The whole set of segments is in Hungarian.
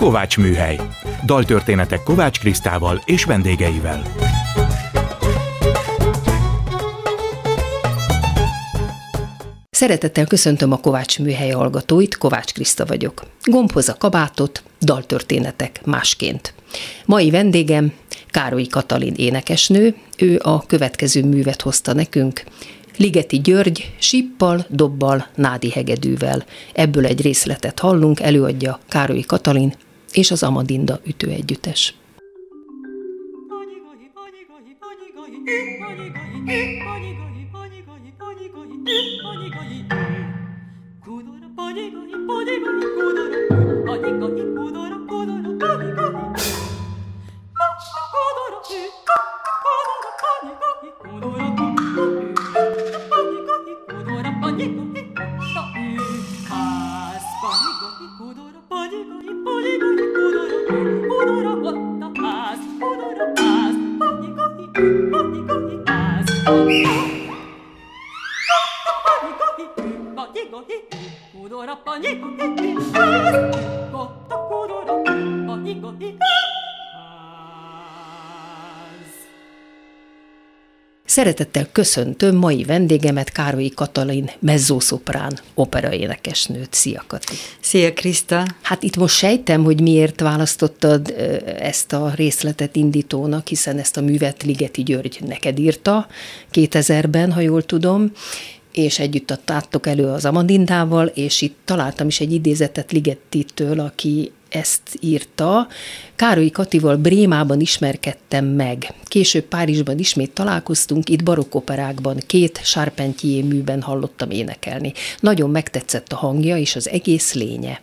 Kovátsműhely. Daltörténetek Kovács Krisztával és vendégeivel. Szeretettel köszöntöm a Kovátsműhely hallgatóit, Kovács Kriszta vagyok. Gombhoz a kabátot, daltörténetek másként. Mai vendégem Károlyi Katalin énekesnő, ő a következő művet hozta nekünk, Ligeti György, Síppal, dobbal, nádihegedűvel. Ebből egy részletet hallunk, előadja Károlyi Katalin és az Amadinda Együttes. Szeretettel köszöntöm mai vendégemet, Károlyi Katalin, mezzószoprán operaénekesnőt. Szia, Kati! Szia, Kriszta! Hát itt most sejtem, hogy miért választottad ezt a részletet indítónak, hiszen ezt a művet Ligeti György neked írta 2000-ben, ha jól tudom, és együtt adtátok elő az Amadindával, és itt találtam is egy idézetet Ligettitől, aki ezt írta. Károlyi Katival Brémában ismerkedtem meg. Később Párizsban ismét találkoztunk, itt barokk operákban, 2 Charpentier műben hallottam énekelni. Nagyon megtetszett a hangja és az egész lénye.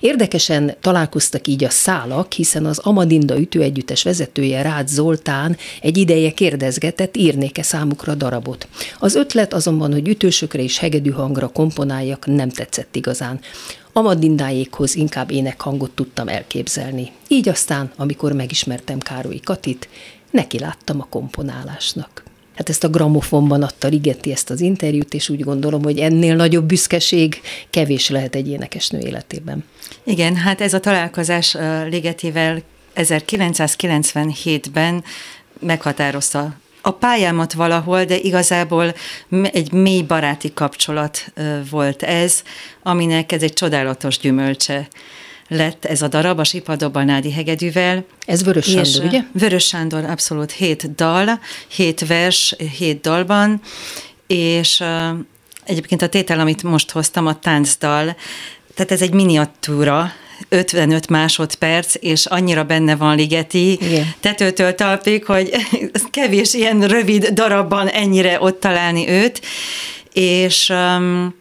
Érdekesen találkoztak így a szálak, hiszen az Amadinda Együttes vezetője, Rácz Zoltán egy ideje kérdezgetett, írnék-e számukra darabot. Az ötlet azonban, hogy ütősökre és hegedűhangra komponáljak, nem tetszett igazán. Amadindáékhoz inkább énekhangot tudtam elképzelni. Így aztán, amikor megismertem Károlyi Katit, nekiláttam a komponálásnak. Hát ezt a Gramofonban adta Ligeti ezt az interjút, és úgy gondolom, hogy ennél nagyobb büszkeség kevés lehet egy énekesnő életében. Igen, hát ez a találkozás Ligetivel 1997-ben meghatározta a pályámat valahol, de igazából egy mély baráti kapcsolat volt ez, aminek ez egy csodálatos gyümölcse lett ez a darab, a Síppal, dobbal, nádihegedűvel. Ez Vörös Sándor, ugye? Vörös Sándor, abszolút 7 dal, 7 vers, 7 dalban, és egyébként a tétel, amit most hoztam, a táncdal, tehát ez egy miniatúra, 55 másodperc, és annyira benne van Ligeti, igen, tetőtől talpig, hogy kevés ilyen rövid darabban ennyire ott találni őt, és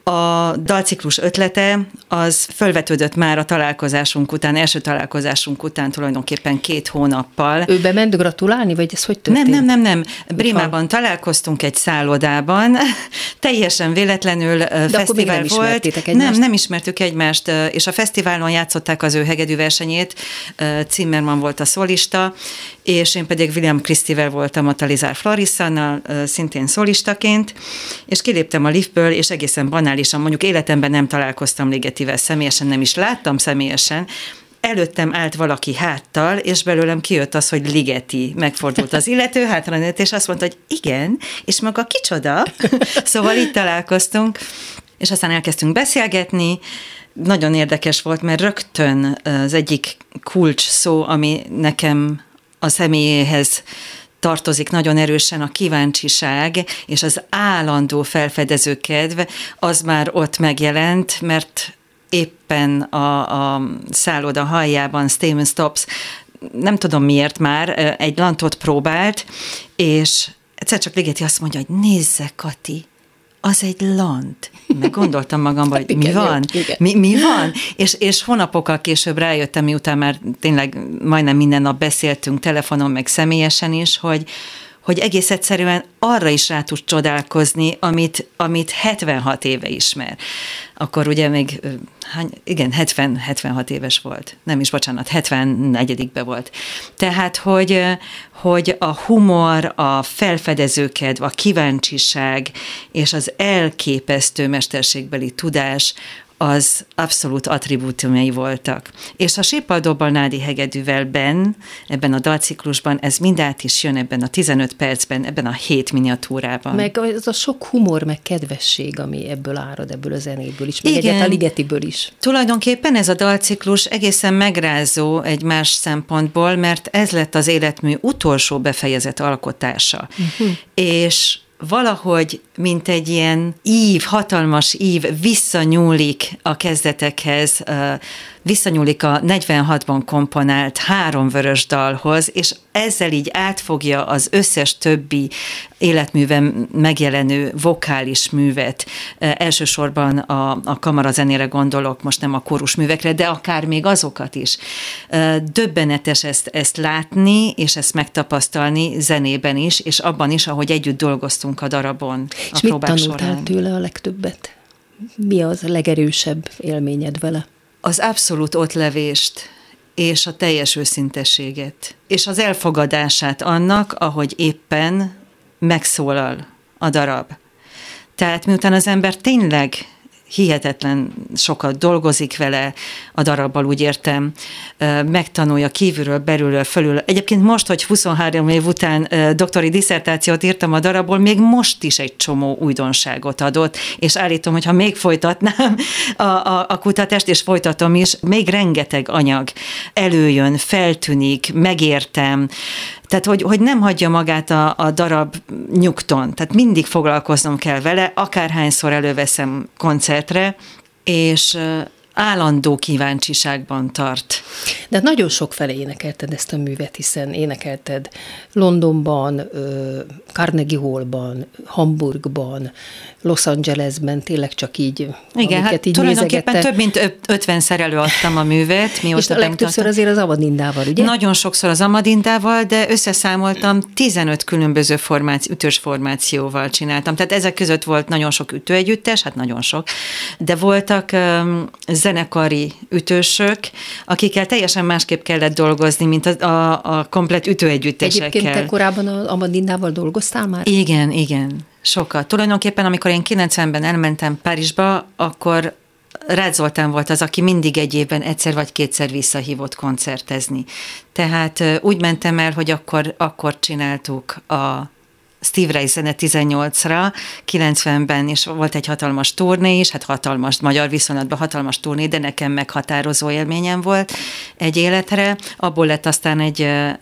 a dalciklus ötlete az fölvetődött már a találkozásunk után, első találkozásunk után tulajdonképpen 2 hónappal. Ő bement gratulálni, vagy ez hogy történt? Nem. Brémában találkoztunk egy szállodában, teljesen véletlenül. De fesztivál akkor még nem volt. Ismertétek egymást? Nem ismertük egymást, és a fesztiválon játszották az ő hegedű versenyét, Zimmerman volt a szólista, és én pedig William Christie-vel voltam a Lissá-Fa-A-Rissannal, szintén szólistaként, és kiléptem a liftből, és egészen banálisan, mondjuk életemben nem találkoztam Ligetivel személyesen, nem is láttam személyesen, előttem állt valaki háttal, és belőlem kijött az, hogy Ligeti. Megfordult az illető, hátra nőtt, és azt mondta, hogy igen, és maga kicsoda? Szóval így találkoztunk, és aztán elkezdtünk beszélgetni. Nagyon érdekes volt, mert rögtön az egyik kulcs szó, ami nekem a személyéhez tartozik nagyon erősen, a kíváncsiság és az állandó felfedező kedv, az már ott megjelent, mert éppen a szálloda haljában Steven Stops, nem tudom miért már, egy lantot próbált, és egyszer csak Ligeti azt mondja, hogy nézze, Kati, az egy lant. Meg gondoltam magamban, hogy mi van? Mi van? És hónapokkal később rájöttem, miután már tényleg majdnem minden nap beszéltünk telefonon, meg személyesen is, hogy egész egyszerűen arra is rá tud csodálkozni, amit 76 éve ismer. Akkor ugye még igen, 76 éves volt. Nem is, bocsánat, 74-ben volt. Tehát, hogy a humor, a felfedezőkedv, a kíváncsiság és az elképesztő mesterségbeli tudás az abszolút attribútumai voltak. És a Síppal, dobbal, nádihegedűvel ebben a dalciklusban, ez mind át is jön ebben a 15 percben, ebben a 7 miniatúrában. Meg az a sok humor, meg kedvesség, ami ebből árad, ebből a zenéből is, meg egyet a Ligetiből is. Tulajdonképpen ez a dalciklus egészen megrázó egy más szempontból, mert ez lett az életmű utolsó befejezett alkotása. Uh-huh. És valahogy, mint egy ilyen ív, hatalmas ív, visszanyúlik a kezdetekhez, visszanyúlik a 46-ban komponált 3 vörös dalhoz, és ezzel így átfogja az összes többi életműven megjelenő vokális művet. Elsősorban a kamarazenére gondolok, most nem a kórusművekre, de akár még azokat is. Döbbenetes ezt látni, és ezt megtapasztalni zenében is, és abban is, ahogy együtt dolgoztunk a darabon, a és próbák során. És mit tanultál tőle a legtöbbet? Mi az a legerősebb élményed vele? Az abszolút ottlevést, és a teljes őszintességet, és az elfogadását annak, ahogy éppen megszólal a darab. Tehát miután az ember tényleg hihetetlen sokat dolgozik vele, a darabbal úgy értem, megtanulja kívülről, belülről, fölül. Egyébként most, hogy 23 év után doktori diszertációt írtam a darabból, még most is egy csomó újdonságot adott, és állítom, hogy ha még folytatnám a kutatást, és folytatom is, még rengeteg anyag előjön, feltűnik, megértem. Tehát, hogy nem hagyja magát a darab nyugton. Tehát mindig foglalkoznom kell vele, akárhányszor előveszem koncertre, és állandó kíváncsiságban tart. De nagyon sokféle énekelted ezt a művet, hiszen énekelted Londonban, Carnegie Hallban, Hamburgban, Los Angelesben, tényleg csak így, igen, amiket így tulajdonképpen nézegettek. Több mint 50-szer előadtam a művet. És a legtöbbször azért az Amadindával, ugye? Nagyon sokszor az Amadindával, de összeszámoltam 15 különböző ütős formációval csináltam. Tehát ezek között volt nagyon sok ütőegyüttes, hát nagyon sok, de voltak zenekari ütősök, akikkel teljesen másképp kellett dolgozni, mint a komplett ütőegyüttesekkel. Egyébként te korábban az Amadindával dolgoztál már? Igen. Sokat. Tulajdonképpen, amikor én 90-ben elmentem Párizsba, akkor Rácz Zoltán volt az, aki mindig egy évben egyszer vagy kétszer visszahívott koncertezni. Tehát úgy mentem el, hogy akkor csináltuk a Steve Reich Zene 18-ra, 90-ben, és volt egy hatalmas turné is, hát hatalmas, magyar viszonylatban hatalmas turné, de nekem meghatározó élményem volt egy életre. Abból lett aztán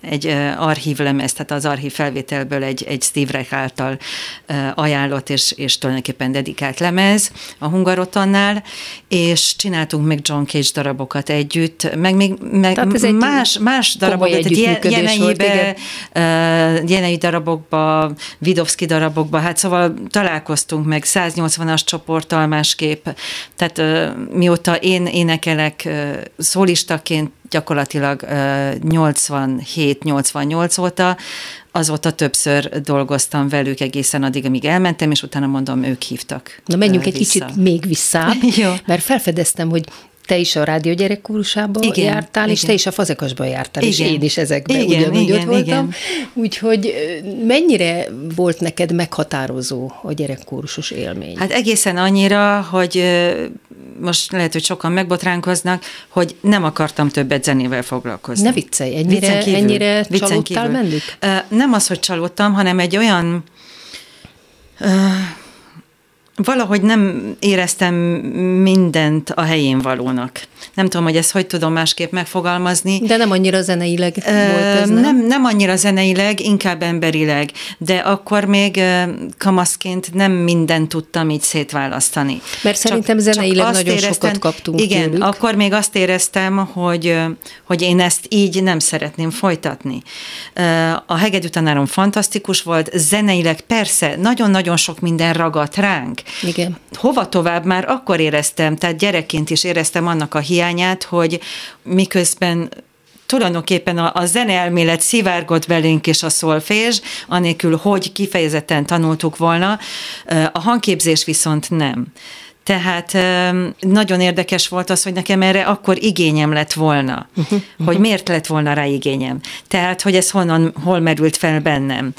egy archívlemez, tehát az archív felvételből egy Steve Reich által ajánlott és tulajdonképpen dedikált lemez a Hungarotonnál, és csináltunk még John Cage darabokat együtt, meg még más darabokat, jenei darabokba, Vidovszki darabokba, hát szóval találkoztunk meg 180-as csoporttal másképp, tehát mióta én énekelek szólistaként, gyakorlatilag 87-88 óta, azóta többször dolgoztam velük egészen addig, amíg elmentem, és utána mondom, ők hívtak. Na menjünk egy kicsit még visszább, mert felfedeztem, hogy te is a rádió gyerekkórusában jártál, igen. És te is a Fazekasban jártál, igen. És én is ezekben ugyanúgy ott voltam. Úgyhogy mennyire volt neked meghatározó a gyerekkórusos élmény? Hát egészen annyira, hogy most lehet, hogy sokan megbotránkoznak, hogy nem akartam többet zenével foglalkozni. Ne viccelj, ennyire csalódtál bennük? Nem az, hogy csalódtam, hanem egy olyan... Valahogy nem éreztem mindent a helyén valónak. Nem tudom, hogy ezt hogy tudom másképp megfogalmazni. De nem annyira zeneileg volt ez, nem annyira zeneileg, inkább emberileg. De akkor még kamaszként nem mindent tudtam így szétválasztani. Mert szerintem zeneileg csak nagyon sokat kaptunk. Igen, tőlük. Akkor még azt éreztem, hogy én ezt így nem szeretném folytatni. A hegedűtanárom fantasztikus volt, zeneileg persze, nagyon-nagyon sok minden ragadt ránk. Igen. Hova tovább már akkor éreztem, tehát gyerekként is éreztem annak a hiányát, hogy miközben tulajdonképpen a zeneelmélet szivárgott belénk és a szolfés, anélkül, hogy kifejezetten tanultuk volna, a hangképzés viszont nem. Tehát nagyon érdekes volt az, hogy nekem erre akkor igényem lett volna, hogy miért lett volna rá igényem. Tehát, hogy ez hol merült fel bennem,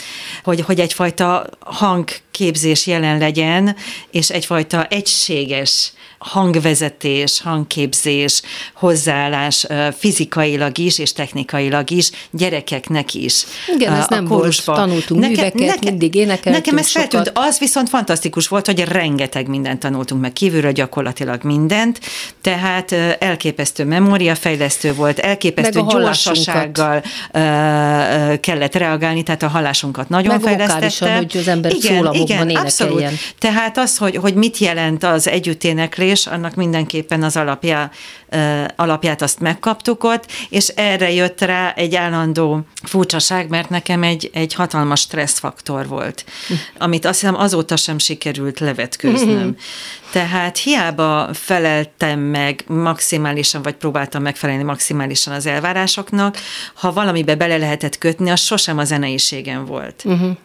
hogy egyfajta hangképzés jelen legyen, és egyfajta egységes hangvezetés, hangképzés, hozzáállás fizikailag is, és technikailag is, gyerekeknek is. Igen, ez nem kórusba. Volt, tanultunk műveket, mindig énekeltünk. Nekem ez feltűnt, az viszont fantasztikus volt, hogy rengeteg mindent tanultunk meg kívülről, gyakorlatilag mindent, tehát elképesztő memóriafejlesztő volt, elképesztő gyorsasággal kellett reagálni, tehát a hallásunkat nagyon meg fejlesztette. Meg hogy az ember szólamokban énekeljen. Tehát az, hogy mit jelent az együtténeklés, annak mindenképpen az alapját azt megkaptuk ott, és erre jött rá egy állandó furcsaság, mert nekem egy hatalmas stresszfaktor volt, amit azt hiszem azóta sem sikerült levetkőznöm. Tehát hiába feleltem meg maximálisan, vagy próbáltam megfelelni maximálisan az elvárásoknak, ha valamibe bele lehetett kötni, az sosem a zeneiségem volt,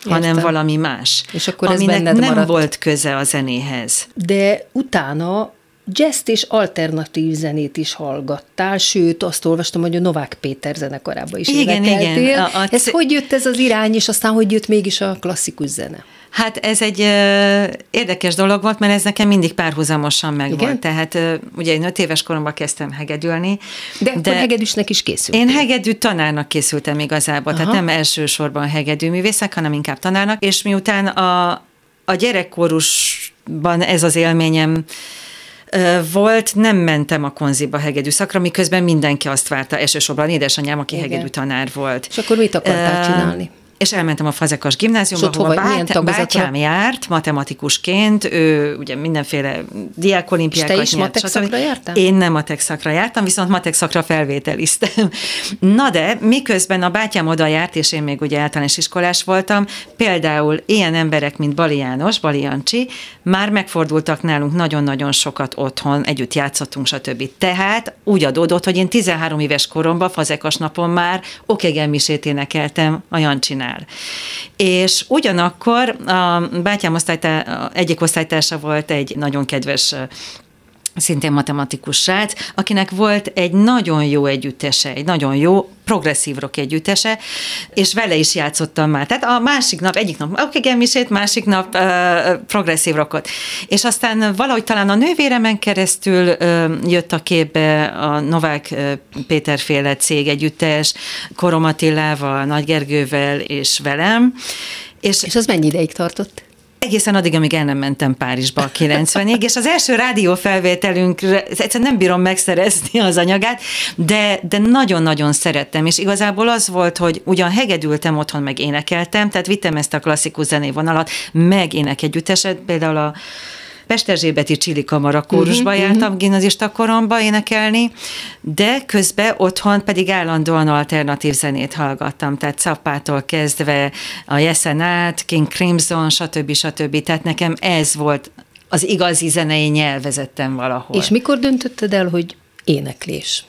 hanem valami más, és akkor aminek ez nem maradt. Volt köze a zenéhez. De utána jazz és alternatív zenét is hallgattál, sőt, azt olvastam, hogy a Novák Péter zenekarába is énekeltél. Igen. Ez hogy jött ez az irány, és aztán hogy jött mégis a klasszikus zene? Hát ez egy érdekes dolog volt, mert ez nekem mindig párhuzamosan megvolt. Tehát ugye én 5 éves koromban kezdtem hegedülni. De akkor hegedűsnek is készültem. Én hegedű tanárnak készültem igazából, tehát nem elsősorban hegedűművészek, hanem inkább tanárnak, és miután a gyerekkorusban ez az élményem volt, nem mentem a konziba hegedű szakra, miközben mindenki azt várta, elsősorban édesanyám, aki hegedű tanár volt. És akkor mit akartál csinálni? És elmentem a Fazekas gimnáziumba, ahol bátyám járt matematikusként, ő ugye mindenféle diákolimpiákat nyert. És te is matek szakra jártál? Én nem matek szakra jártam, viszont matek szakra felvételiztem. Na de, miközben a bátyám oda járt, és én még ugye általános iskolás voltam, például ilyen emberek, mint Bali János, Bali Jancsi, már megfordultak nálunk nagyon-nagyon sokat otthon, együtt játszottunk, stb. Tehát úgy adódott, hogy én 13 éves koromban, Fazekas napon már okegenmisét énekeltem a Jancsinál. És ugyanakkor a bátyám egyik osztálytársa volt egy nagyon kedves, szintén matematikus srác, akinek volt egy nagyon jó együttese, egy nagyon jó progresszív rock együttese, és vele is játszottam már. Tehát a másik nap, egyik nap okegenmisét, másik nap progresszív rockot. És aztán valahogy talán a nővéremen keresztül jött a képbe a Novák Péter féle cég együttes, Korom Attilával, Nagy Gergővel és velem. És az mennyi ideig tartott? Egészen addig, amíg el nem mentem Párizsba a 90-ig, és az első rádiófelvételünkre egyszerűen nem bírom megszerezni az anyagát, de nagyon-nagyon szerettem, és igazából az volt, hogy ugyan hegedültem otthon, meg énekeltem, tehát vittem ezt a klasszikus zenévonalat, meg énekegyütteset, például a Pesterzsébeti Csili Kamara kórusba jártam gimnazista koromban énekelni, de közben otthon pedig állandóan alternatív zenét hallgattam, tehát Szappától kezdve a Yesen át, King Crimson, stb. Tehát nekem ez volt az igazi zenei nyelvezetem valahol. És mikor döntötted el, hogy éneklés?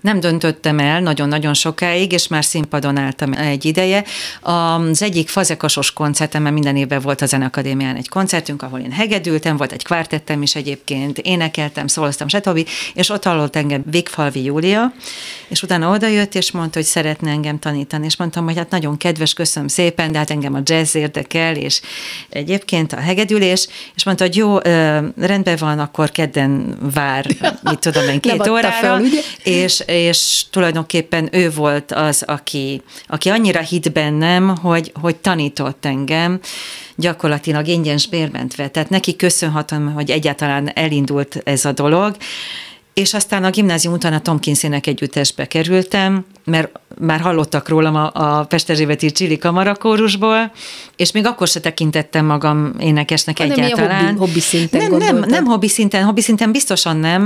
Nem döntöttem el nagyon-nagyon sokáig, és már színpadon álltam egy ideje. Az egyik fazekasos koncertem, mert minden évben volt a Zeneakadémián egy koncertünk, ahol én hegedültem, volt egy kvártettem is egyébként, énekeltem, szóloztam, stb. És ott hallott engem Vigfalvi Júlia, és utána odajött, és mondta, hogy szeretne engem tanítani, és mondtam, hogy hát nagyon kedves, köszönöm szépen, de hát engem a jazz érdekel, és egyébként a hegedülés, és mondta, hogy jó, rendben van, akkor kedden vár, mit tudom én, 2 órára, és tulajdonképpen ő volt az, aki annyira hitt bennem, hogy tanított engem, gyakorlatilag ingyenes bérmentve. Tehát neki köszönhetem, hogy egyáltalán elindult ez a dolog, és aztán a gimnázium után a Tomkinszének együttesbe kerültem, mert már hallottak rólam a Pesterzsébeti Csili Kamara kórusból, és még akkor se tekintettem magam énekesnek egyáltalán. Nem hobbi szinten gondoltam. Nem hobbi szinten biztosan nem,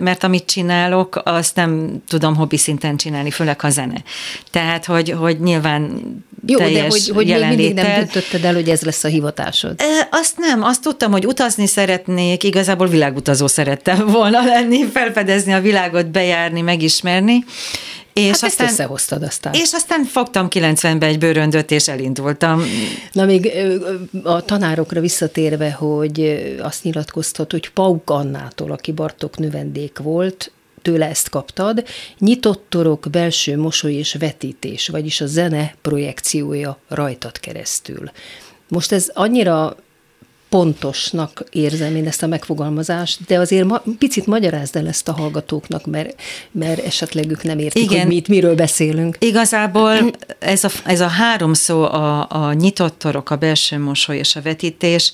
mert amit csinálok, azt nem tudom hobbi szinten csinálni, főleg a zene. Tehát, hogy nyilván jó, teljes de hogy még mindig nem döntötted el, hogy ez lesz a hivatásod. Azt nem, azt tudtam, hogy utazni szeretnék, igazából világutazó szerettem volna lenni, felfedezni a világot, bejárni, megismerni. És hát aztán, ezt összehoztad aztán. És aztán fogtam 90-ben egy bőröndöt, és elindultam. Na még a tanárokra visszatérve, hogy azt nyilatkoztat, hogy Pauk Annától, aki Bartók növendék volt, tőle ezt kaptad, nyitott torok, belső mosoly és vetítés, vagyis a zene projekciója rajtad keresztül. Most ez annyira pontosnak érzem én ezt a megfogalmazást, de azért picit magyarázd el ezt a hallgatóknak, mert esetleg ők nem értik, igen, hogy miről beszélünk. Igazából ez a három szó, a nyitott torok, a belső mosoly és a vetítés,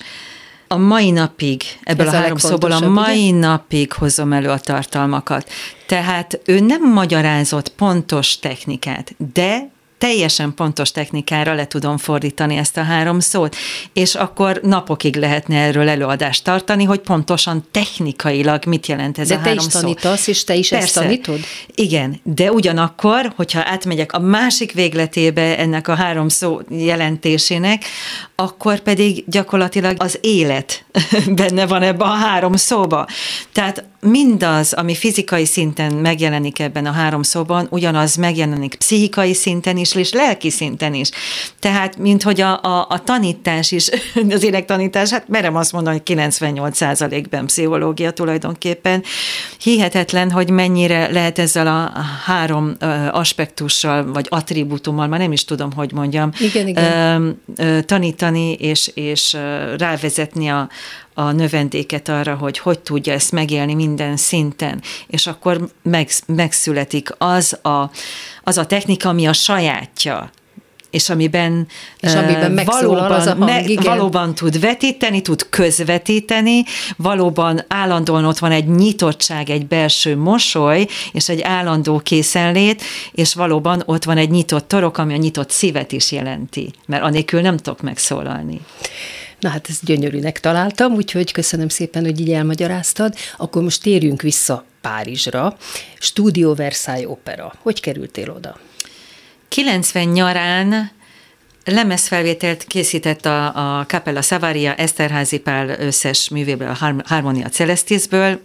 a mai napig, ebből a három szóból a mai napig hozom elő a tartalmakat. Tehát ő nem magyarázott pontos technikát, de teljesen pontos technikára le tudom fordítani ezt a három szót, és akkor napokig lehetne erről előadást tartani, hogy pontosan technikailag mit jelent ez de a három szó. De te is tanítasz, és te is persze, ezt tanítod? Igen, de ugyanakkor, hogyha átmegyek a másik végletébe ennek a három szó jelentésének, akkor pedig gyakorlatilag az élet benne van ebben a három szóba. Tehát mindaz, ami fizikai szinten megjelenik ebben a három szóban, ugyanaz megjelenik pszichikai szinten is, és lelki szinten is. Tehát, minthogy a tanítás is, az énektanítás, hát merem azt mondani, hogy 98%-ben pszichológia tulajdonképpen. Hihetetlen, hogy mennyire lehet ezzel a három aspektussal, vagy attribútummal, már nem is tudom, hogy mondjam, igen. Tanítani és rávezetni a növendéket arra, hogy tudja ezt megélni minden szinten, és akkor megszületik az a technika, ami a sajátja, és amiben valóban, az a hang, valóban tud vetíteni, tud közvetíteni, valóban állandóan ott van egy nyitottság, egy belső mosoly, és egy állandó készenlét, és valóban ott van egy nyitott torok, ami a nyitott szívet is jelenti, mert anélkül nem tudok megszólalni. Na hát ezt gyönyörűnek találtam, úgyhogy köszönöm szépen, hogy így elmagyaráztad. Akkor most térjünk vissza Párizsra. Stúdió Versailles Opera. Hogy kerültél oda? 90 nyarán lemezfelvételt készített a Capella Savaria, Esterházy Pál összes művéből, a Harmonia Celestisből,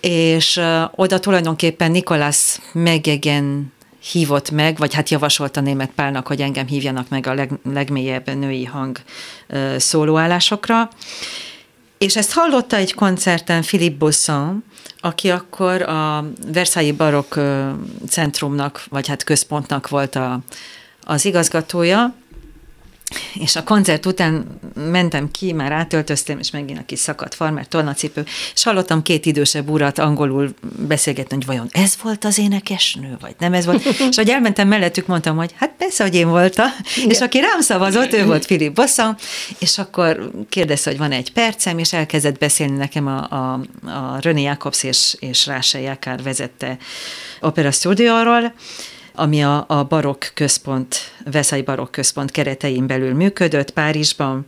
és oda tulajdonképpen Nicholas McGegan hívott meg, vagy hát javasolta Németh Pálnak, hogy engem hívjanak meg a legmélyebb női hang szólóállásokra. És ezt hallotta egy koncerten Philippe Beaussant, aki akkor a Versailles Barokk centrumnak, vagy hát központnak volt az igazgatója, és a koncert után mentem ki, már átöltöztem, és megint a kis szakadt farmer tornacipő, és hallottam két idősebb urat angolul beszélgetni, hogy vajon ez volt az énekesnő, vagy nem ez volt. És ahogy elmentem mellettük, mondtam, hogy hát persze, hogy én voltam, és aki rám szavazott, ő volt Philippe Beaussant, és akkor kérdezte, hogy van egy percem, és elkezdett beszélni nekem a René Jacobsz és Rásei Akár vezette Opera Studio-ról, ami a barokk központ, Versailles Barokk Központ keretein belül működött Párizsban,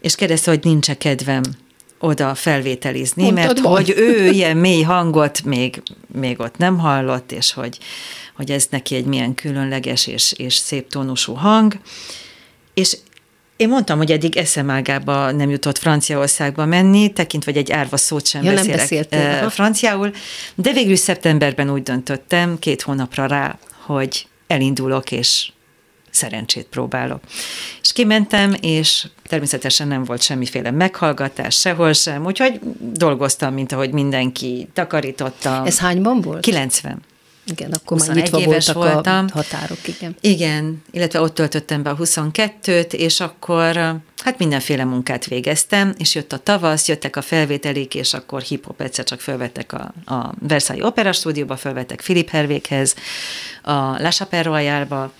és kérdezte, hogy nincs-e kedvem oda felvételizni, mondtad, mert hogy ő ilyen mély hangot még ott nem hallott, és hogy ez neki egy milyen különleges és szép tónusú hang. És én mondtam, hogy eddig eszemágába nem jutott Franciaországba menni, tekintve, hogy egy árva szót sem beszélek franciául, de végül szeptemberben úgy döntöttem, 2 hónapra rá, hogy elindulok, és szerencsét próbálok. És kimentem, és természetesen nem volt semmiféle meghallgatás, sehol sem, úgyhogy dolgoztam, mint ahogy mindenki, takarítottam. Ez hányban volt? 90. Igen, akkor már nyitva voltak a határok, igen. Igen, illetve ott töltöttem be a 22-t, és akkor hát mindenféle munkát végeztem, és jött a tavasz, jöttek a felvételik, és akkor hip-hop egyszer csak felvettek a Versailles Opera Stúdióba, felvettek Philippe Hervékhez, a La Chapelle Royale-ba,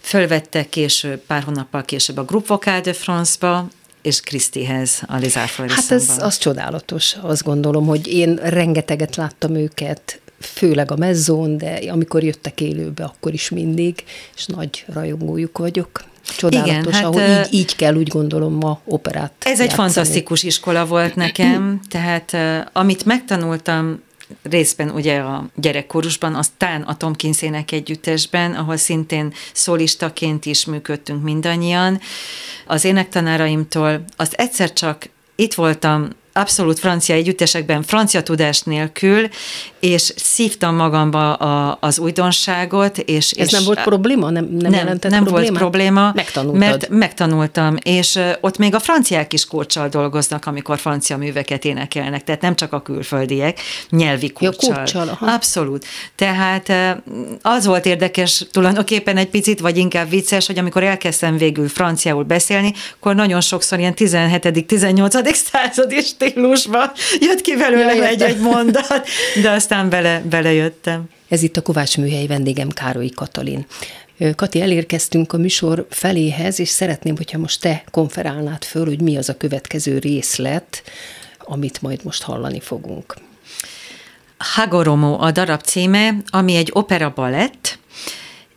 felvettek később, pár hónappal később a Group Vocal de France-ba, és Christiehez, a Lissá-Fa-A-Rissanban. Hát ez az csodálatos, azt gondolom, hogy én rengeteget láttam őket, főleg a mezzón, de amikor jöttek élőbe, akkor is mindig, és nagy rajongójuk vagyok. Csodálatos, igen, ahogy hát, így kell, úgy gondolom, ma operát ez játszani. Egy fantasztikus iskola volt nekem, tehát amit megtanultam részben ugye a gyerekkórusban, aztán a Tomkinszének együttesben, ahol szintén szólistaként is működtünk mindannyian, az énektanáraimtól, azt egyszer csak itt voltam abszolút francia együttesekben, francia tudás nélkül, és szívtam magamba az újdonságot. Ez nem volt probléma? Nem volt probléma. Megtanultad. Mert megtanultam, és ott még a franciák is kórcsal dolgoznak, amikor francia műveket énekelnek, tehát nem csak a külföldiek, nyelvi kórcsal. Ja, abszolút. Tehát az volt érdekes tulajdonképpen egy picit, vagy inkább vicces, hogy amikor elkezdtem végül franciául beszélni, akkor nagyon sokszor ilyen 17.-18. századi stílusban jött ki belőle egy mondat, de aztán belejöttem. Ez itt a Kovátsműhely, vendégem Károlyi Katalin. Kati, elérkeztünk a műsor feléhez, és szeretném, hogyha most te konferálnád föl, hogy mi az a következő részlet, amit majd most hallani fogunk. Hagoromo a darab címe, ami egy opera balett,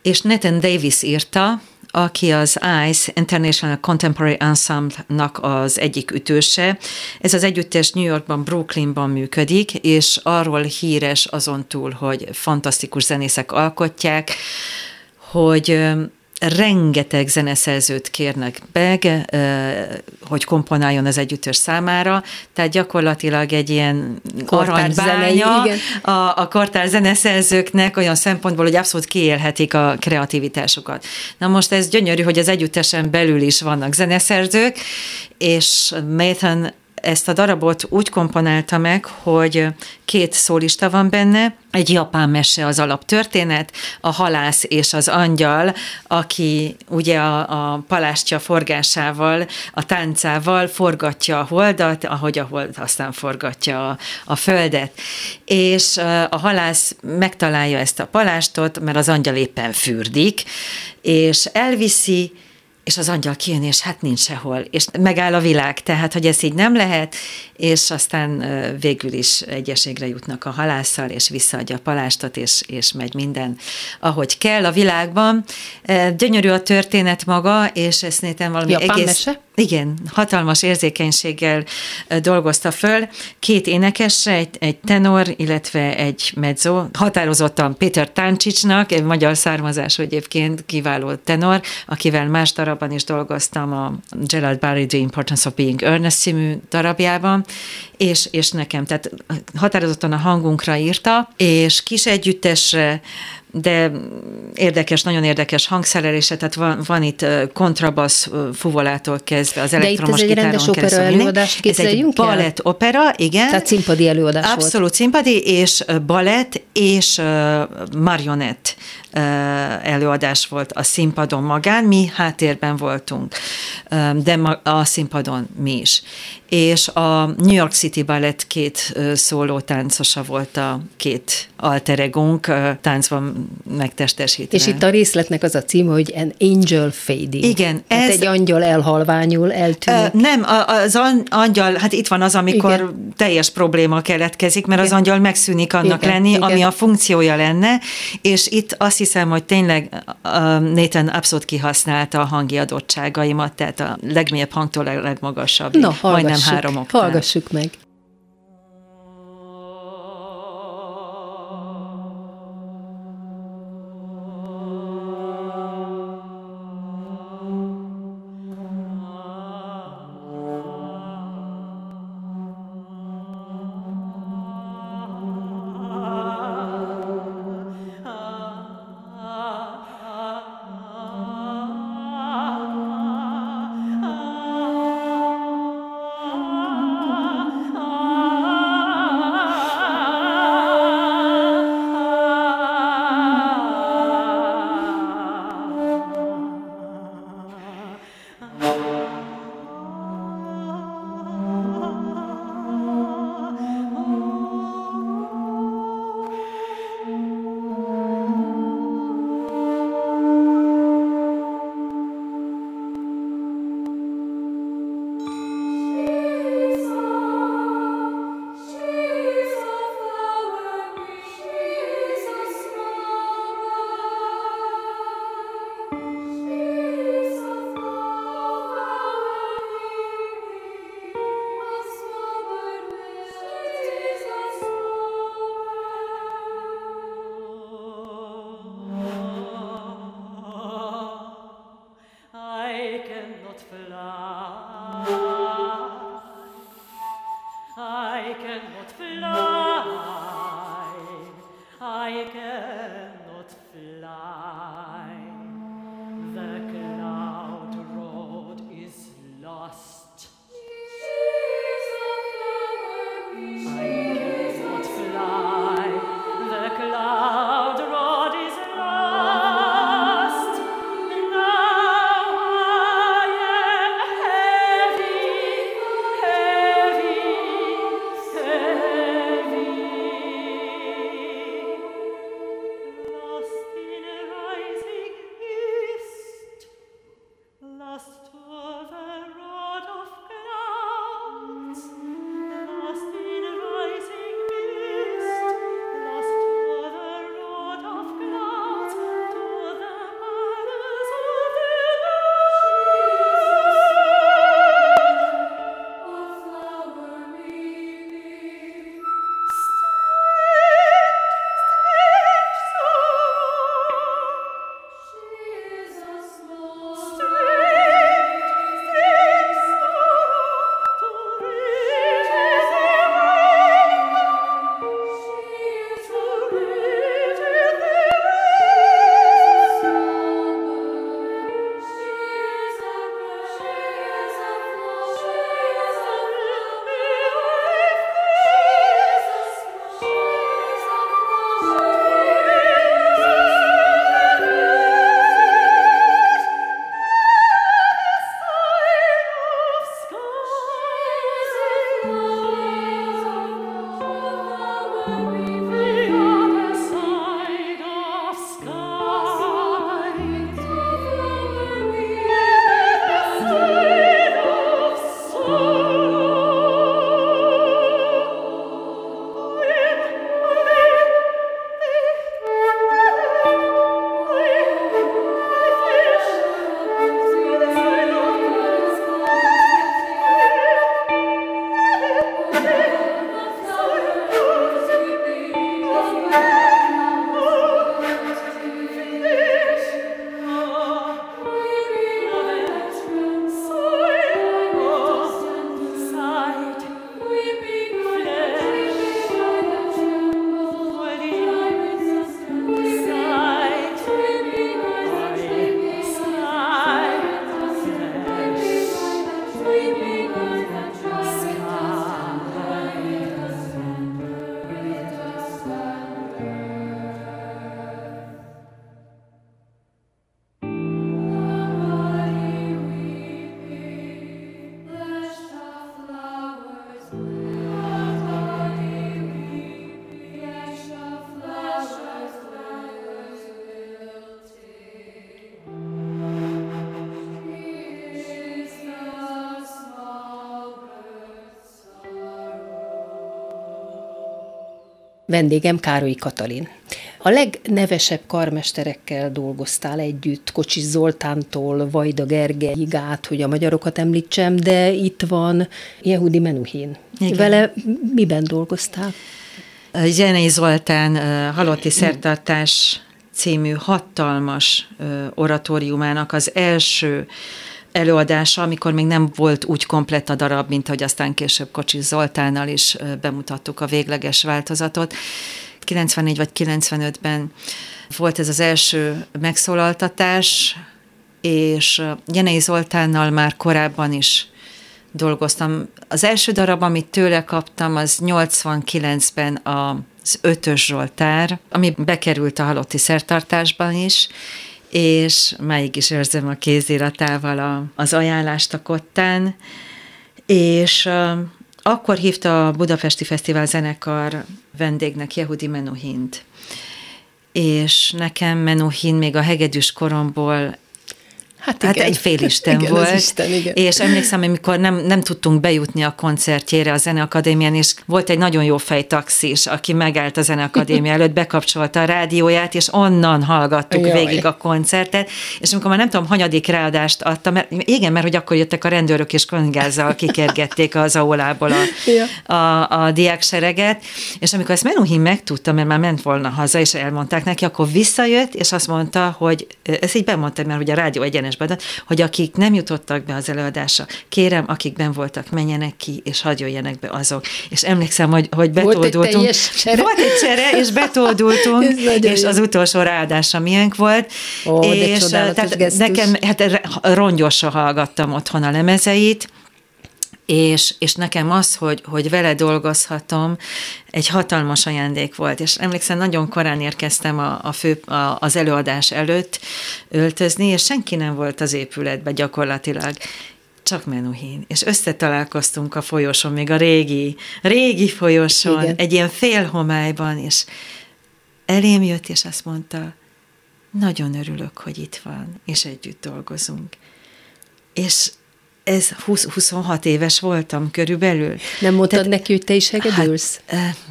és Nathan Davis írta, aki az ICE, International Contemporary Ensemble-nak az egyik ütőse. Ez az együttes New Yorkban, Brooklynban működik, és arról híres azon túl, hogy fantasztikus zenészek alkotják, hogy rengeteg zeneszerzőt kérnek meg, hogy komponáljon az együttes számára, tehát gyakorlatilag egy ilyen aranybánya a kortárs zeneszerzőknek olyan szempontból, hogy abszolút kiélhetik a kreativitásukat. Na most ez gyönyörű, hogy az együttesen belül is vannak zeneszerzők, és Nathan ezt a darabot úgy komponálta meg, hogy 2 szólista van benne, egy japán mese az alaptörténet, a halász és az angyal, aki ugye a palástja forgásával, a táncával forgatja a holdat, ahogy a hold aztán forgatja a földet. És a halász megtalálja ezt a palástot, mert az angyal éppen fürdik, és elviszi, és az angyal kijön, és hát nincs sehol, és megáll a világ, tehát, hogy ez így nem lehet, és aztán végül is egyeségre jutnak a halásszal, és visszaadja a palástot, és megy minden, ahogy kell a világban. Gyönyörű a történet maga, és ezt néztem valami japán egész... mese? Igen, hatalmas érzékenységgel dolgozta föl. 2 énekesre, egy tenor, illetve egy mezzo, határozottan Péter Táncsicsnak, egy magyar származású egyébként kiváló tenor, akivel más darabban is dolgoztam, a Gerald Barry The Importance of Being Earnest című darabjában, és nekem, tehát határozottan a hangunkra írta, és kis együttesre, de érdekes, nagyon érdekes hangszerelése, tehát van itt kontrabassz fuvolától kezdve az elektromos gitáron keresztül. De itt ez egy rendes opera előadást képzeljünk el? Ez egy balett opera, igen. Tehát színpadi előadás abszolút volt. Abszolút színpadi, és balett, és marionett előadás volt a színpadon magán, mi háttérben voltunk, de a színpadon mi is. És a New York City Ballet 2 szóló táncosa volt a 2 alteregónk, táncban megtestesítve. És itt a részletnek az a cím, hogy An Angel Fading. Igen. Hát egy angyal elhalványul, eltűnik. Nem, az angyal, hát itt van az, amikor igen, teljes probléma keletkezik, mert igen, az angyal megszűnik annak igen, lenni, igen, ami a funkciója lenne, és itt azt hiszem, hogy tényleg Nathan abszolút kihasználta a hangi adottságaimat, tehát a legmélyebb hangtól a legmagasabb. Na, majdnem 3 oktávig. Hallgassuk meg. Vendégem Károlyi Katalin. A legnevesebb karmesterekkel dolgoztál együtt, Kocsis Zoltántól Vajda Gergelyig át, hogy a magyarokat említsem, de itt van Yehudi Menuhin. Igen. Vele miben dolgoztál? Jenei Zoltán Halotti szertartás című hatalmas oratóriumának az első előadása, amikor még nem volt úgy komplett a darab, mint ahogy aztán később Kocsis Zoltánnal is bemutattuk a végleges változatot. 94 vagy 95-ben volt ez az első megszólaltatás, és Jenei Zoltánnal már korábban is dolgoztam. Az első darab, amit tőle kaptam, az 89-ben az Ötös Zsoltár, ami bekerült a Halotti szertartásban is, és máig is őrzöm a kéziratával az ajánlást a kottán, és akkor hívta a Budapesti Fesztivál Zenekar vendégnek Yehudi Menuhint. És nekem Menuhin még a hegedűs koromból Hát egy félisten volt, Isten, és emlékszem, amikor nem tudtunk bejutni a koncertjére a Zeneakadémián, és volt egy nagyon jó fejtaxis, aki megállt a Zeneakadémia előtt, bekapcsolta a rádióját, és onnan hallgattuk végig a koncertet, és amikor már nem tudom, hanyadik ráadást adtam, mert hogy akkor jöttek a rendőrök, és könygázzal kikérgették az aulából a diáksereget, és amikor ezt Menuhin megtudta, mert már ment volna haza, és elmondták neki, akkor visszajött, és azt mondta, hogy ezt így bemondta, mert ugye a rádió egyenes beadat, hogy akik nem jutottak be az előadásra, kérem, akik benn voltak, menjenek ki, és hadd jöjjenek be azok. És emlékszem, hogy betoldultunk. Volt egy csere, és betoldultunk, és az utolsó ráadása miénk volt. És tehát nekem rongyosan hallgattam otthon a lemezeit, és nekem az, hogy vele dolgozhatom, egy hatalmas ajándék volt, és emlékszem, nagyon korán érkeztem az előadás előtt öltözni, és senki nem volt az épületben gyakorlatilag, csak Menuhin. És összetalálkoztunk a folyosón, még a régi folyosón, igen, egy ilyen félhomályban, és elém jött, és azt mondta, nagyon örülök, hogy itt van, és együtt dolgozunk. És ez 26 éves voltam körülbelül. Nem mondtad neki, hogy te is hegedülsz?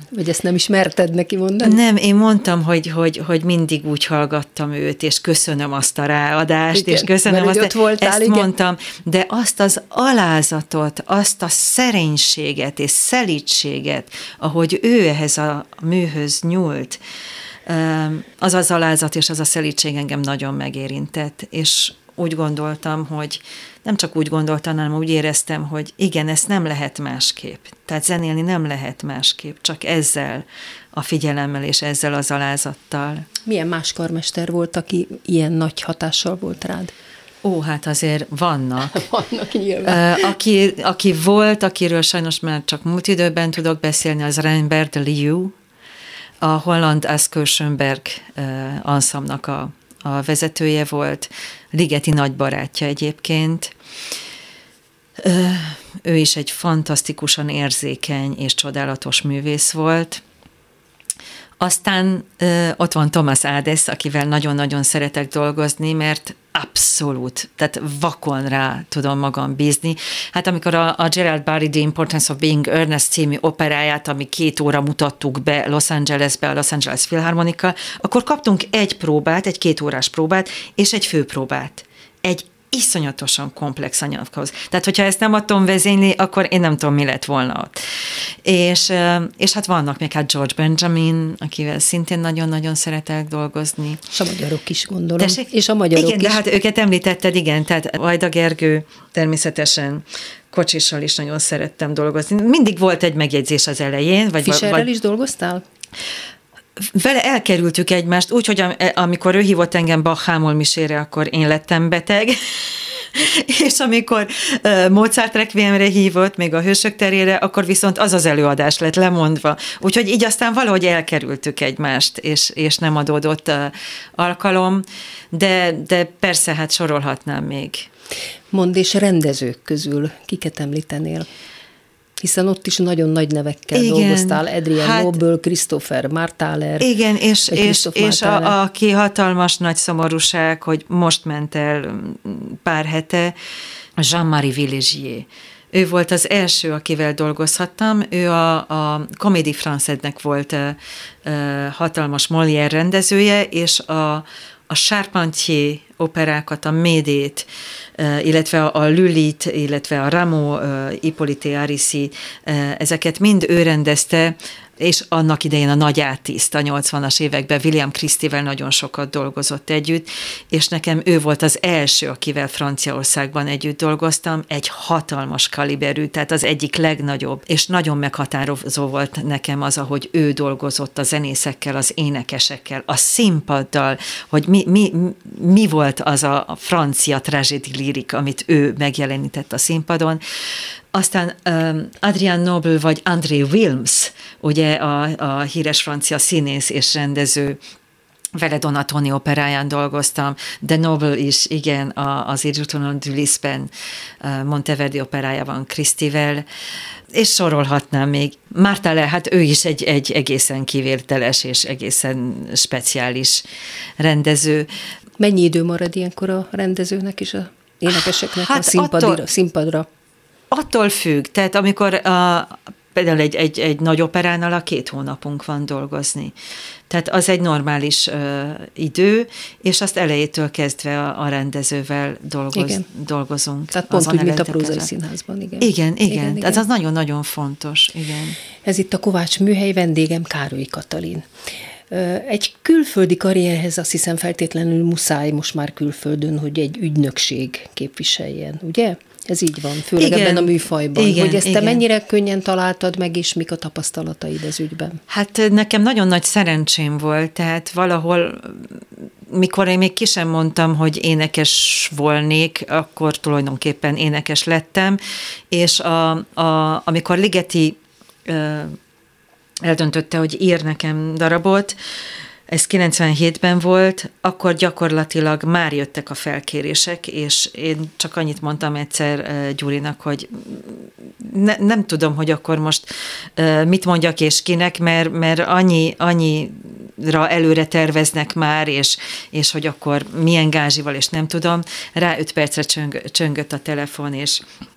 Vagy ezt nem ismerted neki mondani? Nem, én mondtam, hogy mindig úgy hallgattam őt, és köszönöm azt a ráadást, igen, és köszönöm azt, ott voltál, ezt igen, mondtam, de azt az alázatot, azt a szerénységet és szelídséget, ahogy ő ehhez a műhöz nyúlt, az az alázat és az a szelídség engem nagyon megérintett, és úgy gondoltam, hogy nem csak úgy gondoltam, hanem úgy éreztem, hogy igen, ezt nem lehet másképp. Tehát zenélni nem lehet másképp, csak ezzel a figyelemmel és ezzel az alázattal. Milyen más karmester volt, aki ilyen nagy hatással volt rád? Ó, hát azért vannak. Vannak nyilván. Aki volt, akiről sajnos már csak múlt időben tudok beszélni, az Reinbert Liu, a holland Aschaffenberg anszamnak a vezetője volt, Ligeti nagy barátja egyébként. Ő is egy fantasztikusan érzékeny és csodálatos művész volt. Aztán ott van Thomas Hades, akivel nagyon-nagyon szeretek dolgozni, mert abszolút, tehát vakon rá tudom magam bízni. Hát amikor a Gerald Barry The Importance of Being Earnest című operáját, ami 2 óra mutattuk be Los Angelesbe, a Los Angeles Philharmonikkal, akkor kaptunk egy próbát, egy 2 órás próbát, és egy főpróbát. Egy iszonyatosan komplex anyaghoz. Tehát, hogyha ezt nem adtam vezényli, akkor én nem tudom, mi lett volna ott. És hát vannak még hát George Benjamin, akivel szintén nagyon-nagyon szeretek dolgozni. És a magyarok is, gondolom. Tessék? És a magyarok igen, is. De hát őket említetted, igen, tehát Vajda Gergő természetesen, Kocsissal is nagyon szerettem dolgozni. Mindig volt egy megjegyzés az elején. Fischerrel is dolgoztál? Vele elkerültük egymást, úgyhogy amikor ő hívott engem Bach hámol misére, akkor én lettem beteg, és amikor Mozart requiemre hívott, még a Hősök terére, akkor viszont az az előadás lett lemondva. Úgyhogy így aztán valahogy elkerültük egymást, és nem adódott alkalom, de persze, hát sorolhatnám még. Mondd, és rendezők közül kiket említenél? Hiszen ott is nagyon nagy nevekkel igen, dolgoztál, Adrian Nobel, Christopher Marthaler. Igen, és aki hatalmas nagy szomorúság, hogy most ment el pár hete, Jean-Marie Villégier. Ő volt az első, akivel dolgozhattam, ő a Comédie Française-nek volt hatalmas Molière rendezője, és a Charpentier operákat, a Médét, illetve a Lulit, illetve a Rameau, Hippolyte Arici, ezeket mind ő rendezte, és annak idején a Nagy Átiszt a 80-as években William Christie-vel nagyon sokat dolgozott együtt, és nekem ő volt az első, akivel Franciaországban együtt dolgoztam, egy hatalmas kaliberű, tehát az egyik legnagyobb, és nagyon meghatározó volt nekem az, ahogy ő dolgozott a zenészekkel, az énekesekkel, a színpaddal, hogy mi volt az a francia tragédie lírik, amit ő megjelenített a színpadon. Aztán Adrian Nobel vagy André Wilms, ugye a híres francia színész és rendező, vele Donatoni operáján dolgoztam, de Nobel is, igen, az Il Retournement du Lys-ben, Monteverdi operájában Christie-vel, és sorolhatnám még. Marthaler, hát ő is egy egészen kivételes és egészen speciális rendező. Mennyi idő marad ilyenkor a rendezőnek és az énekeseknek hát a színpadra? Attól függ, tehát amikor például egy nagy operánál 2 hónapunk van dolgozni. Tehát az egy normális idő, és azt elejétől kezdve a rendezővel dolgozunk. Tehát pont úgy, mint a prózai színházban, igen. Igen. Ez az nagyon-nagyon fontos, igen. Ez itt a Kovátsműhely, vendégem Károlyi Katalin. Egy külföldi karrierhez azt hiszem feltétlenül muszáj most már külföldön, hogy egy ügynökség képviseljen, ugye? Ez így van, főleg igen, ebben a műfajban. Igen, hogy ezt te mennyire könnyen találtad meg, és mik a tapasztalataid ez ügyben? Hát nekem nagyon nagy szerencsém volt, tehát valahol, mikor én még ki sem mondtam, hogy énekes volnék, akkor tulajdonképpen énekes lettem, és amikor Ligeti eldöntötte, hogy ír nekem darabot, ez 97-ben volt, akkor gyakorlatilag már jöttek a felkérések, és én csak annyit mondtam egyszer Gyurinak, hogy nem tudom, hogy akkor most mit mondjak és kinek, mert annyira előre terveznek már, és hogy akkor milyen gázsival, és nem tudom. Rá 5 percre csöngött a telefon,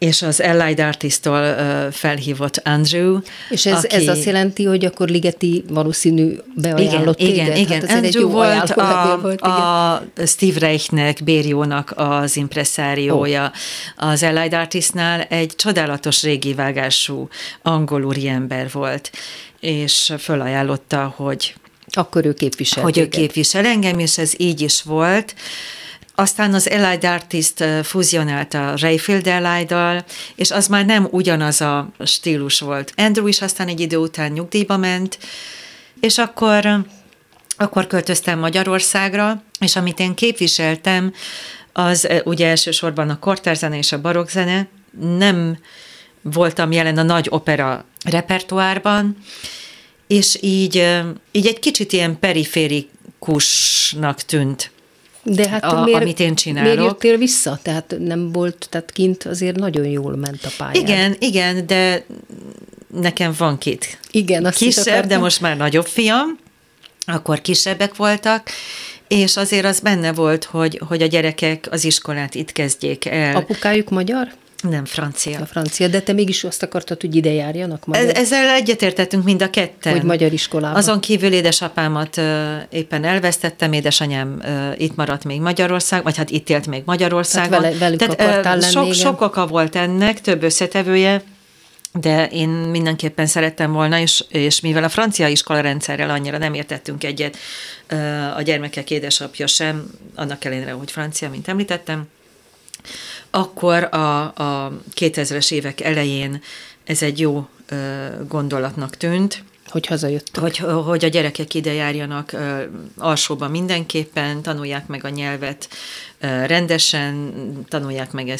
és az Allied Artist-tól felhívott Andrew. És ez azt jelenti, hogy akkor Ligeti valószínű beajánlott téged? Igen, hát Andrew volt a Steve Reichnek, Bériónak az impresszáriója. Az Allied Artistnál egy csodálatos régi vágású angol úriember volt, és fölajánlotta, hogy ő képvisel engem, és ez így is volt. Aztán az Allied Artist fúzionálta Rayfield Allied-dal, és az már nem ugyanaz a stílus volt. Andrew is aztán egy idő után nyugdíjba ment, és akkor költöztem Magyarországra, és amit én képviseltem, az ugye elsősorban a kortárzene és a barokkzene, nem voltam jelen a nagy opera repertoárban, és így egy kicsit ilyen periférikusnak tűnt, de hát amit én csinálok. Miért jöttél vissza? Tehát nem volt, tehát kint azért nagyon jól ment a pályán. Igen, de nekem van 2 kisebb, de most már nagyobb fiam, akkor kisebbek voltak, és azért az benne volt, hogy a gyerekek az iskolát itt kezdjék el. Apukájuk magyar? Nem, francia. A francia, de te mégis azt akartad, hogy ide járjanak magyar? Ezzel egyetértettünk mind a ketten. Hogy magyar iskolában. Azon kívül édesapámat éppen elvesztettem, édesanyám itt maradt még Magyarország, vagy hát itt élt még Magyarországon. Tehát velük akartál lenni, igen. Sok oka volt ennek, több összetevője, de én mindenképpen szerettem volna, és mivel a francia iskola rendszerrel annyira nem értettünk egyet, a gyermekek édesapja sem, annak ellenére, hogy francia, mint említettem, akkor a 2000-es évek elején ez egy jó gondolatnak tűnt. Hogy hazajöttünk. Hogy a gyerekek ide járjanak alsóban mindenképpen, tanulják meg a nyelvet rendesen, tanulják meg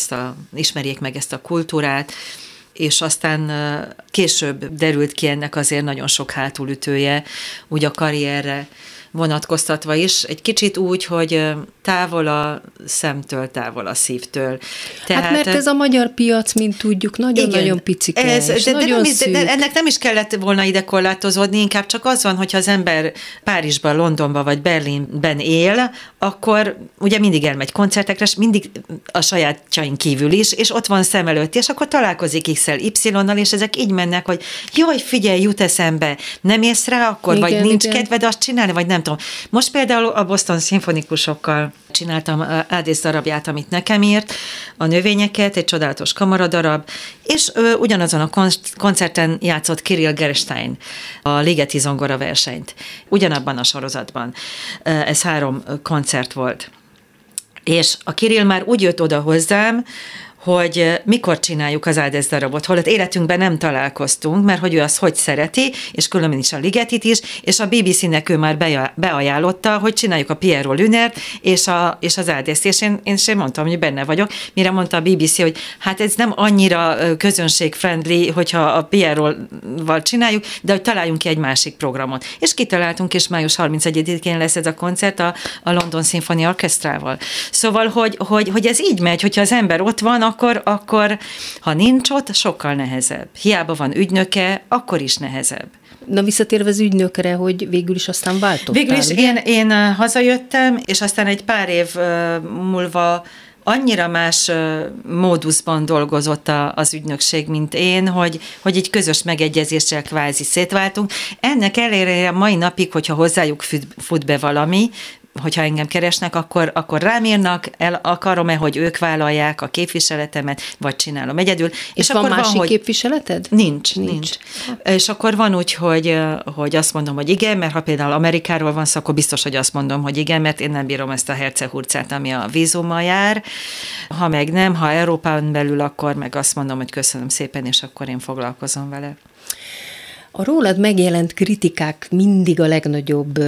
ismerjék meg ezt a kultúrát, és aztán később derült ki ennek azért nagyon sok hátulütője, úgy a karrierre vonatkoztatva is, egy kicsit úgy, hogy távol a szemtől, távol a szívtől. Tehát, hát mert ez a magyar piac, mint tudjuk, nagyon-nagyon picike, nagyon szűk. De ennek nem is kellett volna ide korlátozódni, inkább csak az van, hogyha az ember Párizsban, Londonban vagy Berlinben él, akkor ugye mindig elmegy koncertekre, és mindig a sajátjain kívül is, és ott van szem előtt, és akkor találkozik X-el, Y-nal, és ezek így mennek, hogy jaj, figyelj, jut eszembe, nem ész rá akkor, igen, vagy nincs kedved azt csinálni, vagy nem tudom. Most például a Boston szimfonikusokkal csináltam Ádész darabját, amit nekem írt, a növényeket, egy csodálatos kamaradarab, és ugyanazon a koncerten játszott Kirill Gerstein a Ligeti zongora versenyt. Ugyanabban a sorozatban. Ez 3 koncert volt. És a Kirill már úgy jött oda hozzám, hogy mikor csináljuk az Ádész darabot, holott életünkben nem találkoztunk, mert hogy ő azt hogy szereti, és különben is a Ligetit is, és a BBC-nek ő már beajánlotta, hogy csináljuk a Pierrot Lunert és az Ádészt, és én sem mondtam, hogy benne vagyok, mire mondta a BBC, hogy hát ez nem annyira közönségfriendly, hogyha a Pierrot-val csináljuk, de hogy találjunk ki egy másik programot. És kitaláltunk, és május 31-én lesz ez a koncert a London Symphony Orchestrával. Szóval, hogy ez így megy, hogyha az ember ott van, akkor, ha nincs ott, sokkal nehezebb. Hiába van ügynöke, akkor is nehezebb. Na visszatérve az ügynökre, hogy végül is aztán váltottál. Végül is én hazajöttem, és aztán egy pár év múlva annyira más módusban dolgozott az ügynökség, mint én, hogy egy közös megegyezéssel kvázi szétváltunk. Ennek ellenére mai napig, hogyha hozzájuk fut be valami, hogyha engem keresnek, akkor rám írnak, akarom-e, hogy ők vállalják a képviseletemet, vagy csinálom egyedül. És van akkor másik képviseleted? Nincs. És akkor van úgy, hogy azt mondom, hogy igen, mert ha például Amerikáról van szó, akkor biztos, hogy azt mondom, hogy igen, mert én nem bírom ezt a hercehurcát, ami a vízummal jár. Ha meg nem, ha Európán belül, akkor meg azt mondom, hogy köszönöm szépen, és akkor én foglalkozom vele. A rólad megjelent kritikák mindig a legnagyobb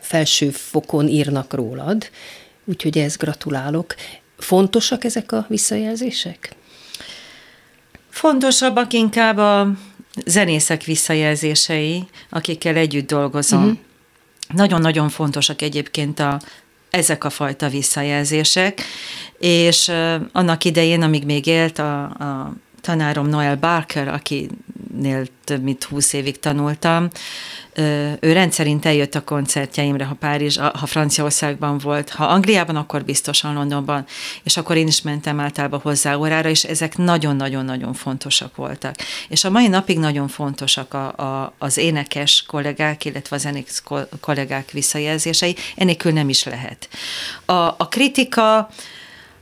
felső fokon írnak rólad, úgyhogy ezt gratulálok. Fontosak ezek a visszajelzések? Fontosabbak inkább a zenészek visszajelzései, akikkel együtt dolgozom. Uh-huh. Nagyon-nagyon fontosak egyébként ezek a fajta visszajelzések, és annak idején, amíg még élt a tanárom Noel Barker, akinél több mint 20 évig tanultam, ő rendszerint eljött a koncertjeimre, ha Franciaországban volt, ha Angliában, akkor biztosan Londonban, és akkor én is mentem általában hozzá órára, és ezek nagyon-nagyon-nagyon fontosak voltak. És a mai napig nagyon fontosak az énekes kollégák, illetve a zenész kollégák visszajelzései, enélkül nem is lehet. A kritika,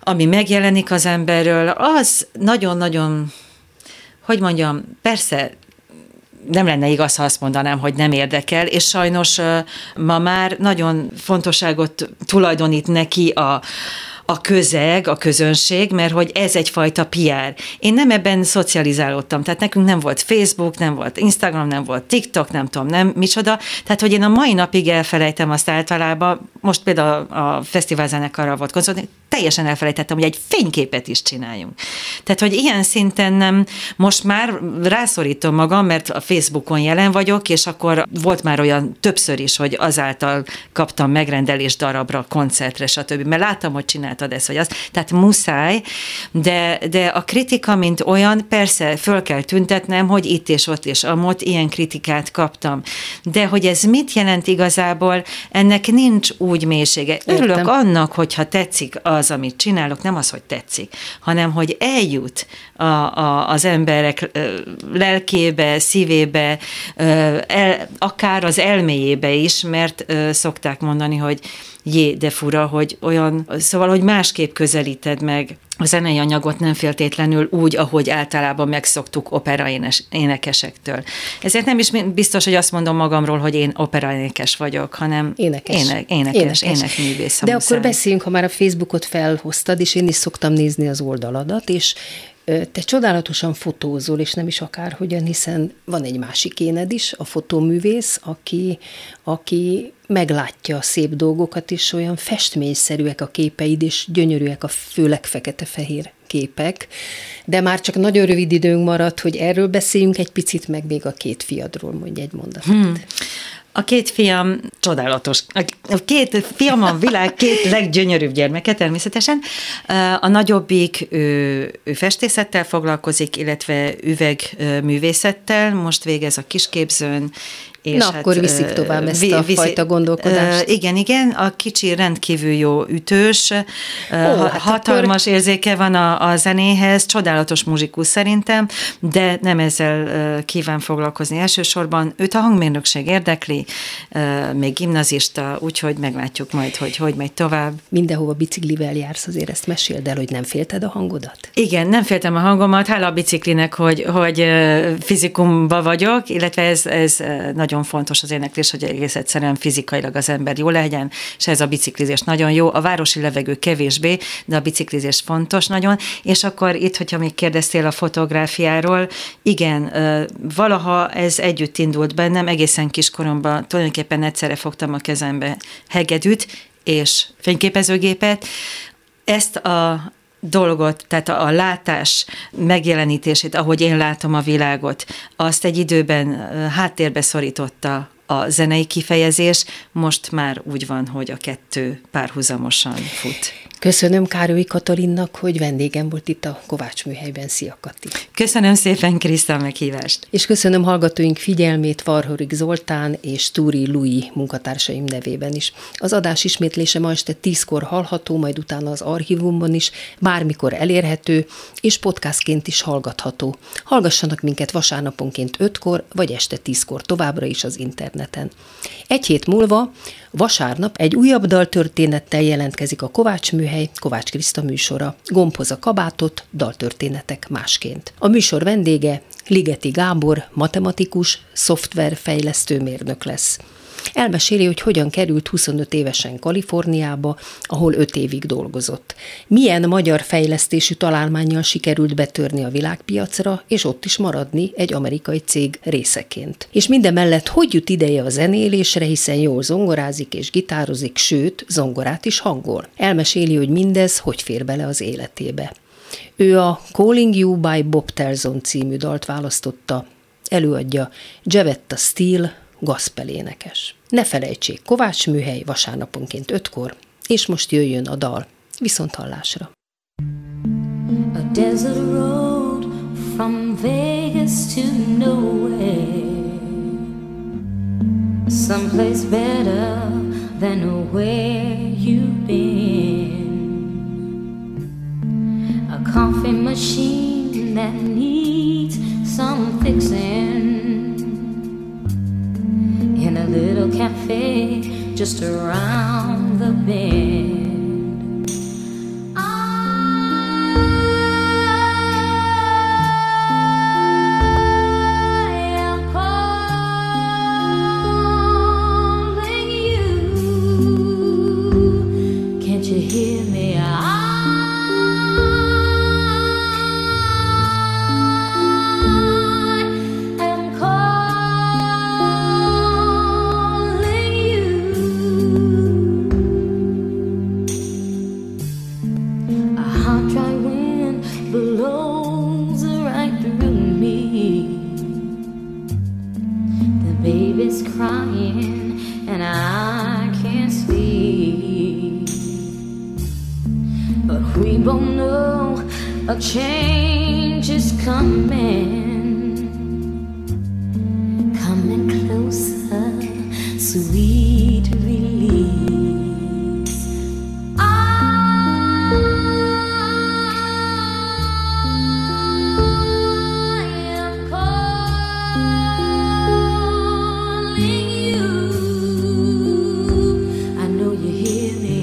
ami megjelenik az emberről, az nagyon-nagyon, hogy mondjam, persze nem lenne igaz, ha azt mondanám, hogy nem érdekel, és sajnos ma már nagyon fontosságot tulajdonít neki a közeg, a közönség, mert hogy ez egyfajta PR. Én nem ebben szocializálódtam, tehát nekünk nem volt Facebook, nem volt Instagram, nem volt TikTok, nem tudom, nem micsoda, tehát hogy én a mai napig elfelejtem azt általában, most például a fesztiválzenekarral volt konzolni, teljesen elfelejtettem, hogy egy fényképet is csináljunk. Tehát, hogy ilyen szinten nem, most már rászorítom magam, mert a Facebookon jelen vagyok, és akkor volt már olyan többször is, hogy azáltal kaptam megrendelést darabra, koncertre, stb. Mert láttam, hogy csinál csináltad ezt vagy azt. Tehát muszáj, de a kritika, mint olyan, persze föl kell tüntetnem, hogy itt és ott és amott ilyen kritikát kaptam. De hogy ez mit jelent igazából, ennek nincs úgy mélysége. Örülök annak, hogyha tetszik az, amit csinálok, nem az, hogy tetszik, hanem hogy eljut az emberek lelkébe, szívébe, akár az elméjébe is, mert szokták mondani, hogy jé, de fura, hogy olyan, szóval, hogy másképp közelíted meg a zenei anyagot, nem feltétlenül úgy, ahogy általában megszoktuk operaénekesektől. Ezért nem is biztos, hogy azt mondom magamról, hogy én operaénekes vagyok, hanem énekművész. De akkor beszéljünk, ha már a Facebookot felhoztad, és én is szoktam nézni az oldaladat, és te csodálatosan fotózol, és nem is akárhogyan, hiszen van egy másik éned is, a fotóművész, aki meglátja a szép dolgokat, és olyan festményszerűek a képeid, és gyönyörűek a főleg fekete-fehér képek, de már csak nagyon rövid időnk maradt, hogy erről beszéljünk egy picit, meg még a két fiadról mondj egy mondatot. A két fiam csodálatos. A két fiam a világ két leggyönyörűbb gyermeke természetesen. A nagyobbik ő festészettel foglalkozik, illetve üvegművészettel. Most végez a kisképzőn. És na, akkor viszik tovább ezt a fajta gondolkodást. Igen, a kicsi rendkívül jó ütős, hatalmas akkor... érzéke van a zenéhez, csodálatos muzsikus szerintem, de nem ezzel kíván foglalkozni elsősorban. Őt a hangmérnökség érdekli, még gimnazista, úgyhogy meglátjuk majd, hogy megy tovább. Mindenhova biciklivel jársz, azért ezt meséld el, hogy nem félted a hangodat? Igen, nem féltem a hangomat, hála a biciklinek, hogy fizikumba vagyok, illetve ez nagyon fontos az éneklés, hogy egész egyszerűen fizikailag az ember jó legyen, és ez a biciklizés nagyon jó. A városi levegő kevésbé, de a biciklizés fontos nagyon. És akkor itt, hogyha még kérdeztél a fotográfiáról, igen, valaha ez együtt indult bennem, egészen kiskoromban tulajdonképpen egyszerre fogtam a kezembe hegedűt és fényképezőgépet. Ezt a dolgot, tehát a látás megjelenítését, ahogy én látom a világot, azt egy időben háttérbe szorította a zenei kifejezés, most már úgy van, hogy a kettő párhuzamosan fut. Köszönöm Károlyi Katalinnak, hogy vendégem volt itt a Kovács műhelyben. Szia, Kati! Köszönöm szépen, Kriszta, a meghívást! És köszönöm hallgatóink figyelmét Varhorik Zoltán és Túri Lui munkatársaim nevében is. Az adás ismétlése ma este 10-kor hallható, majd utána az archívumban is, bármikor elérhető, és podcastként is hallgatható. Hallgassanak minket vasárnaponként 5-kor, vagy este 10-kor továbbra is az interneten. Egy hét múlva, vasárnap egy újabb daltörténettel jelentkezik a Kovács műhely, Kovács Kriszta műsora. Gombhoz a kabátot, daltörténetek másként. A műsor vendége Ligeti Gábor, matematikus, szoftverfejlesztő mérnök lesz. Elmeséli, hogy hogyan került 25 évesen Kaliforniába, ahol 5 évig dolgozott. Milyen magyar fejlesztésű találmánnyal sikerült betörni a világpiacra, és ott is maradni egy amerikai cég részeként. És mindemellett, hogy jut ideje a zenélésre, hiszen jól zongorázik és gitározik, sőt, zongorát is hangol. Elmeséli, hogy mindez hogy fér bele az életébe. Ő a Calling You by Bob Terson című dalt választotta, előadja Jevetta Steele, gazpelénekes. Ne felejtsék, Kovács műhely vasárnaponként 5-kor, és most jöjjön a dal. Viszont hallásra. A desert road from Vegas to nowhere, someplace better than where you've been, a coffee machine that needs some fixing, in a little cafe just around the bend. I am calling you. Can't you hear me? We both know a change is coming, coming closer, sweet release. I am calling you. I know you hear me.